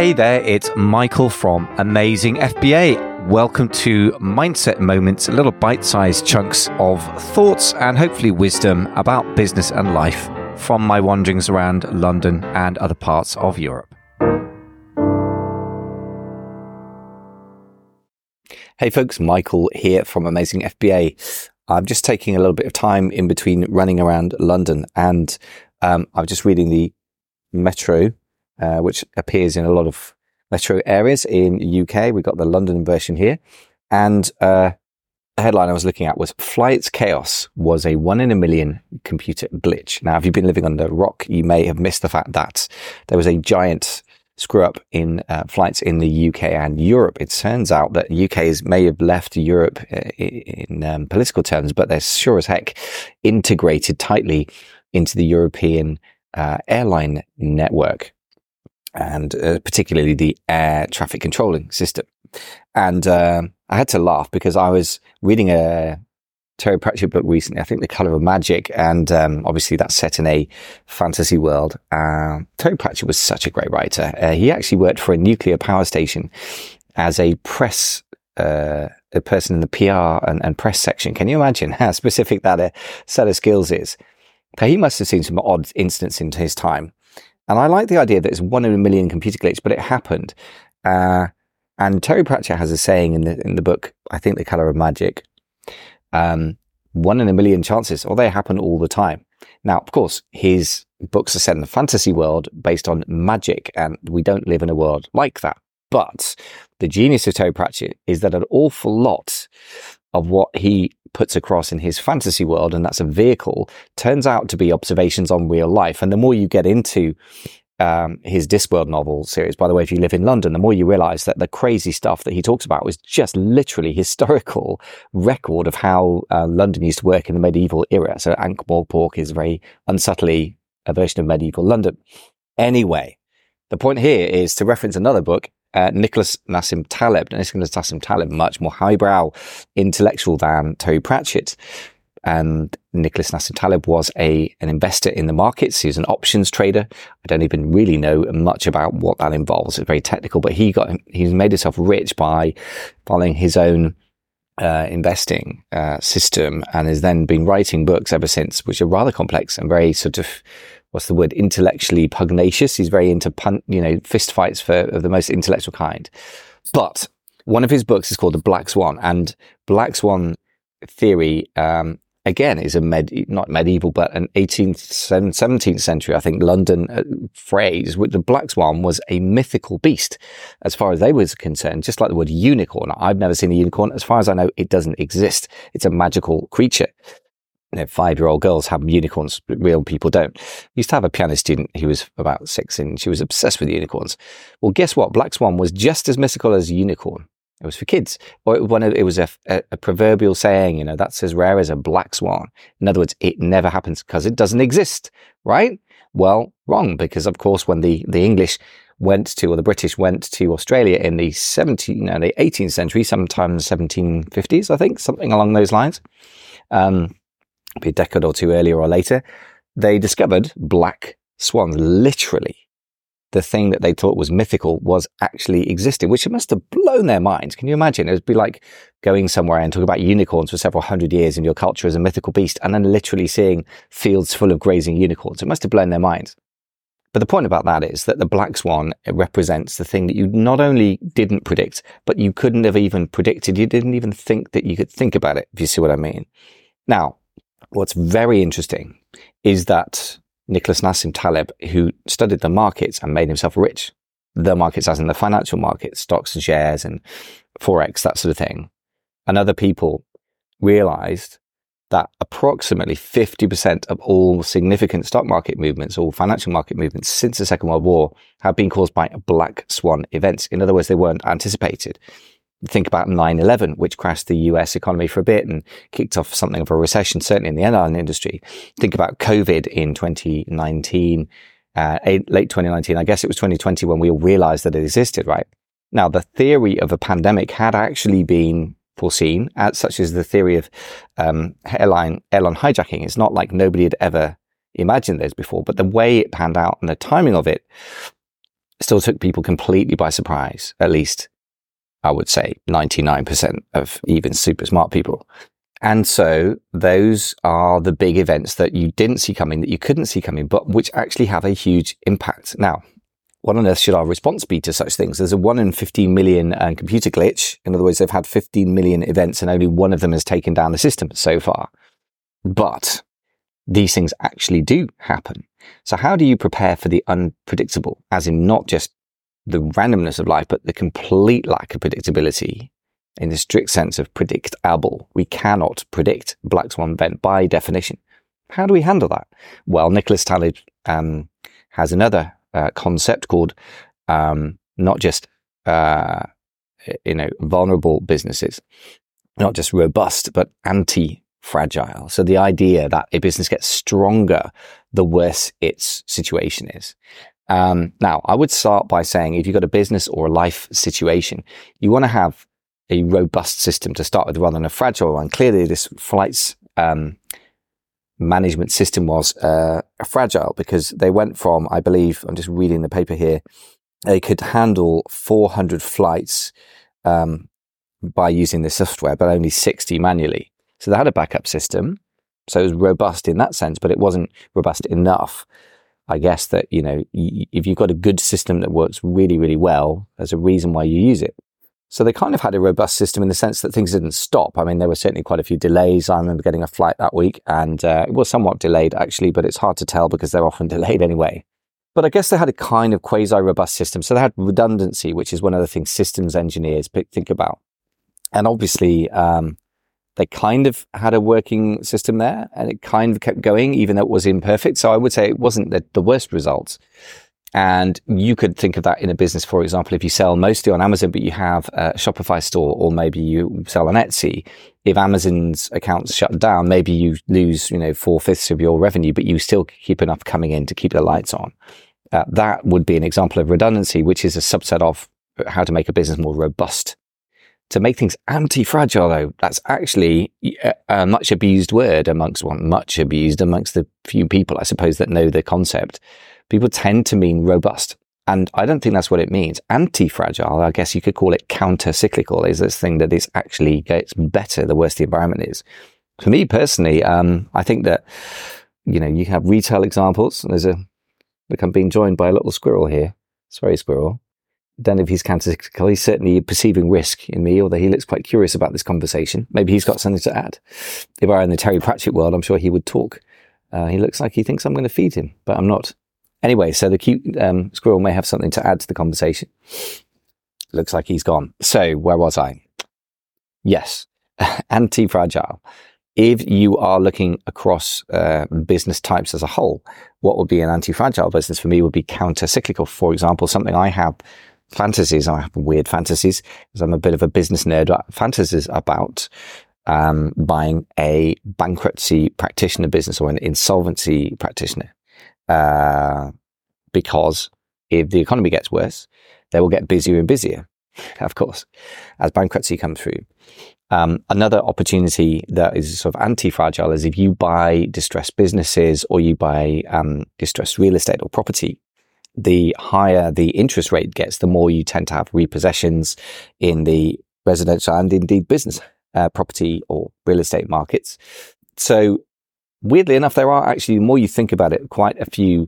Hey there, it's Michael from Amazing FBA. Welcome to Mindset Moments, little bite-sized chunks of thoughts and hopefully wisdom about business and life from my wanderings around London and other parts of Europe. Hey folks, Michael here from Amazing FBA. I'm just taking a little bit of time in between running around London and I'm just reading the Metro, which appears in a lot of metro areas in UK. We've got the London version here. And the headline I was looking at was Flight's Chaos was a 1 in a million computer glitch. Now, if you've been living under a rock, you may have missed the fact that there was a giant screw up in flights in the UK and Europe. It turns out that UKs may have left Europe in political terms, but they're sure as heck integrated tightly into the European airline network, and particularly the air traffic controlling system. And I had to laugh because I was reading a Terry Pratchett book recently, I think The Colour of Magic, and obviously that's set in a fantasy world. Terry Pratchett was such a great writer. He actually worked for a nuclear power station as a press a person in the PR and press section. Can you imagine how specific that set of skills is? Now, he must have seen some odd incidents in his time. And I like the idea that it's 1 in a million computer glitch, but it happened. And Terry Pratchett has a saying in the book, I think The Colour of Magic, 1 in a million chances, or they happen all the time. Now, of course, his books are set in the fantasy world based on magic, and we don't live in a world like that. But the genius of Terry Pratchett is that an awful lot of what he puts across in his fantasy world, and that's a vehicle, turns out to be observations on real life. And the more you get into his Discworld novel series, by the way, if you live in London, the more you realize that the crazy stuff that he talks about was just literally historical record of how London used to work in the medieval era. So Ankh-Morpork is very unsubtly a version of medieval London. Anyway, the point here is to reference another book, Nicholas Nassim Taleb. Now, Nicholas Nassim Taleb, much more highbrow intellectual than Terry Pratchett. And Nicholas Nassim Taleb was an investor in the markets. He was an options trader. I don't even really know much about what that involves. It's very technical, but he's made himself rich by following his own investing system, and has then been writing books ever since, which are rather complex and very sort of, what's the word, intellectually pugnacious. He's very into fist fights of the most intellectual kind. But one of his books is called The Black Swan, and Black Swan theory, again, is not medieval, but an 17th century, I think, London phrase. The black swan was a mythical beast, as far as they were concerned, just like the word unicorn. I've never seen a unicorn. As far as I know, it doesn't exist. It's a magical creature. You know, 5-year-old girls have unicorns, but real people don't. I used to have a piano student who was about 6, and she was obsessed with unicorns. Well, guess what? Black swan was just as mythical as a unicorn. It was for kids. Or it was a proverbial saying, you know, that's as rare as a black swan. In other words, it never happens because it doesn't exist, right? Well, wrong, because of course, when the English the British went to Australia in the 18th century, sometime in the 1750s, I think, something along those lines, be a decade or two earlier or later, they discovered black swans, literally. The thing that they thought was mythical was actually existing, which must have blown their minds. Can you imagine? It would be like going somewhere and talking about unicorns for several hundred years in your culture as a mythical beast, and then literally seeing fields full of grazing unicorns. It must have blown their minds. But the point about that is that the black swan represents the thing that you not only didn't predict, but you couldn't have even predicted. You didn't even think that you could think about it, if you see what I mean. Now, what's very interesting is that Nicholas Nassim Taleb, who studied the markets and made himself rich, the markets as in the financial markets, stocks and shares and Forex, that sort of thing, and other people realized that approximately 50% of all significant stock market movements, all financial market movements since the Second World War have been caused by black swan events. In other words, they weren't anticipated. Think about 9/11, which crashed the US economy for a bit and kicked off something of a recession, certainly in the airline industry. Think about COVID in 2019, late 2019. I guess it was 2020 when we all realized that it existed, right? Now, the theory of a pandemic had actually been foreseen, such as the theory of airline hijacking. It's not like nobody had ever imagined those before, but the way it panned out and the timing of it still took people completely by surprise, at least I would say 99% of even super smart people. And so those are the big events that you didn't see coming, that you couldn't see coming, but which actually have a huge impact. Now, what on earth should our response be to such things? There's a 1 in 15 million computer glitch. In other words, they've had 15 million events and only one of them has taken down the system so far. But these things actually do happen. So how do you prepare for the unpredictable, as in not just the randomness of life, but the complete lack of predictability in the strict sense of predictable? We cannot predict Black Swan event by definition. How do we handle that? Well, Nicholas Taleb has another concept called not just vulnerable businesses, not just robust, but anti-fragile. So the idea that a business gets stronger the worse its situation is. Now, I would start by saying if you've got a business or a life situation, you want to have a robust system to start with rather than a fragile one. Clearly, this flight's management system was fragile because they went from, I believe, I'm just reading the paper here, they could handle 400 flights by using the software, but only 60 manually. So they had a backup system. So it was robust in that sense, but it wasn't robust enough. I guess that, if you've got a good system that works really, really well, there's a reason why you use it. So they kind of had a robust system in the sense that things didn't stop. I mean, there were certainly quite a few delays. I remember getting a flight that week and it was somewhat delayed actually, but it's hard to tell because they're often delayed anyway. But I guess they had a kind of quasi-robust system. So they had redundancy, which is one of the things systems engineers think about. And obviously, they kind of had a working system there and it kind of kept going, even though it was imperfect. So I would say it wasn't the worst results. And you could think of that in a business, for example, if you sell mostly on Amazon, but you have a Shopify store, or maybe you sell on Etsy. If Amazon's accounts shut down, maybe you lose, 4/5 of your revenue, but you still keep enough coming in to keep the lights on. That would be an example of redundancy, which is a subset of how to make a business more robust. To make things anti-fragile, though, that's actually a much abused word amongst the few people, I suppose, that know the concept. People tend to mean robust, and I don't think that's what it means. Anti-fragile, I guess you could call it counter-cyclical, is this thing that is actually gets better the worse the environment is. For me personally, I think that, you have retail examples, and look, I'm being joined by a little squirrel here. Sorry, squirrel. Don't know if he's counter-cyclical. He's certainly perceiving risk in me, although he looks quite curious about this conversation. Maybe he's got something to add. If I were in the Terry Pratchett world, I'm sure he would talk. He looks like he thinks I'm going to feed him, but I'm not. Anyway, so the cute squirrel may have something to add to the conversation. Looks like he's gone. So where was I? Yes, anti-fragile. If you are looking across business types as a whole, what would be an anti-fragile business for me would be counter-cyclical. For example, something I have fantasies. I have weird fantasies because I'm a bit of a business nerd. Fantasies about buying a bankruptcy practitioner business or an insolvency practitioner. Because if the economy gets worse, they will get busier and busier, of course, as bankruptcy comes through. Another opportunity that is sort of anti-fragile is if you buy distressed businesses or you buy distressed real estate or property, the higher the interest rate gets, the more you tend to have repossessions in the residential and indeed business property or real estate markets. So weirdly enough, there are actually, the more you think about it, quite a few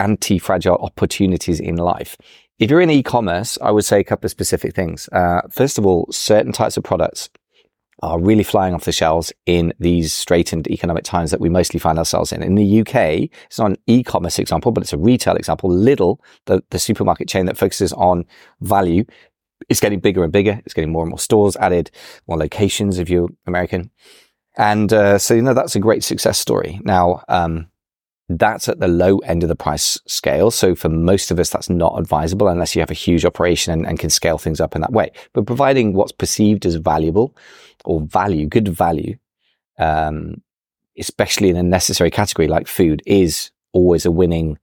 anti-fragile opportunities in life. If you're in e-commerce, I would say a couple of specific things. First of all, certain types of products are really flying off the shelves in these straitened economic times that we mostly find ourselves in. In the UK, it's not an e-commerce example, but it's a retail example. Lidl, the supermarket chain that focuses on value, is getting bigger and bigger. It's getting more and more stores added, more locations if you're American. And so that's a great success story. Now, that's at the low end of the price scale. So for most of us, that's not advisable unless you have a huge operation and can scale things up in that way. But providing what's perceived as valuable or value, good value, especially in a necessary category like food, is always a winning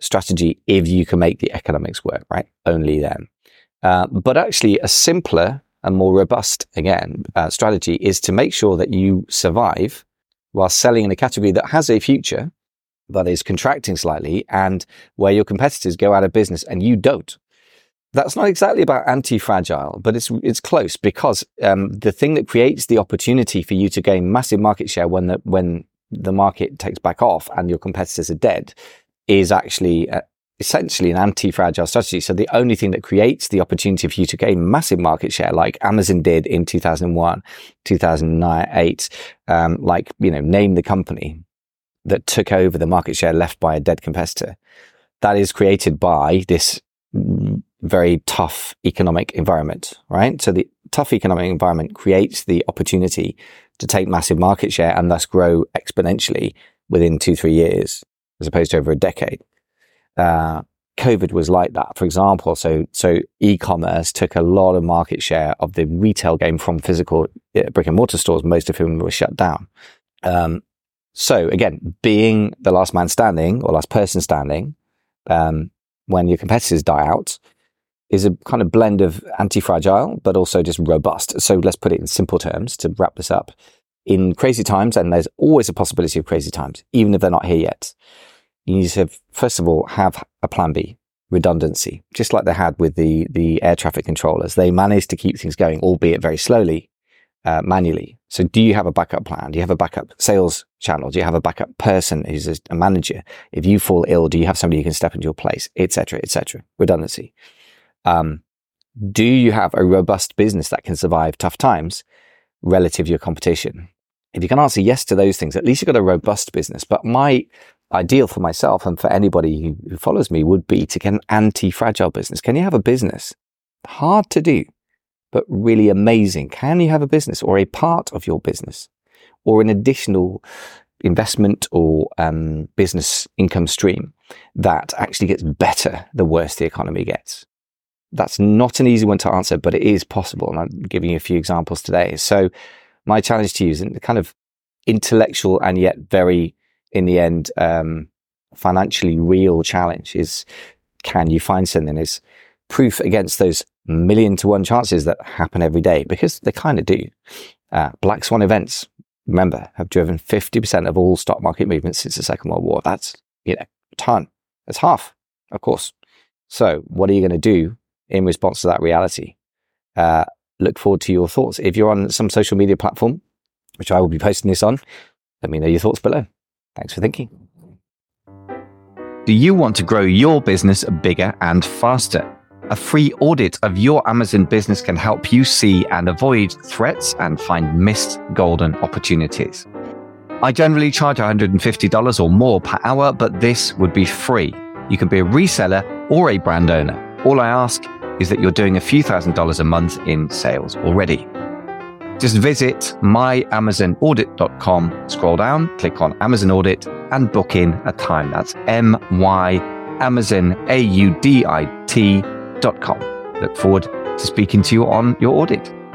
strategy if you can make the economics work, right? Only then. But actually a simpler and more robust, again, strategy is to make sure that you survive while selling in a category that has a future, that is contracting slightly and where your competitors go out of business and you don't. That's not exactly about anti-fragile, but it's close, because the thing that creates the opportunity for you to gain massive market share when the market takes back off and your competitors are dead is actually essentially an anti-fragile strategy. So the only thing that creates the opportunity for you to gain massive market share, like Amazon did in 2001, 2008, name the company that took over the market share left by a dead competitor, that is created by this very tough economic environment, right? So the tough economic environment creates the opportunity to take massive market share and thus grow exponentially within 2-3 years, as opposed to over a decade. COVID was like that, for example. So e-commerce took a lot of market share of the retail game from physical brick and mortar stores, most of whom were shut down. So again, being the last man standing or last person standing, when your competitors die out, is a kind of blend of anti-fragile, but also just robust. So let's put it in simple terms to wrap this up. In crazy times, and there's always a possibility of crazy times, even if they're not here yet, you need to, first of all, have a plan B, redundancy, just like they had with the air traffic controllers. They managed to keep things going, albeit very slowly, manually. So do you have a backup plan? Do you have a backup sales channel? Do you have a backup person who's a manager? If you fall ill, do you have somebody who can step into your place, etc., etc.? Redundancy. Do you have a robust business that can survive tough times relative to your competition? If you can answer yes to those things, at least you've got a robust business. But my ideal for myself and for anybody who follows me would be to get an anti-fragile business. Can you have a business? Hard to do, but really amazing. Can you have a business or a part of your business or an additional investment or business income stream that actually gets better the worse the economy gets? That's not an easy one to answer, but it is possible. And I'm giving you a few examples today. So my challenge to you is a kind of intellectual and yet very, in the end, financially real challenge is, can you find something is proof against those 1,000,000 to 1 chances that happen every day? Because they kind of do. Black Swan events, remember, have driven 50% of all stock market movements since the Second World War. That's a ton. That's half, of course. So what are you going to do in response to that reality? Look forward to your thoughts. If you're on some social media platform, which I will be posting this on, let me know your thoughts below. Thanks for thinking. Do you want to grow your business bigger and faster? A free audit of your Amazon business can help you see and avoid threats and find missed golden opportunities. I generally charge $150 or more per hour, but this would be free. You can be a reseller or a brand owner. All I ask is that you're doing a few $1,000s a month in sales already. Just visit myamazonaudit.com, scroll down, click on Amazon Audit and book in a time. That's myamazonaudit.com. Look forward to speaking to you on your audit.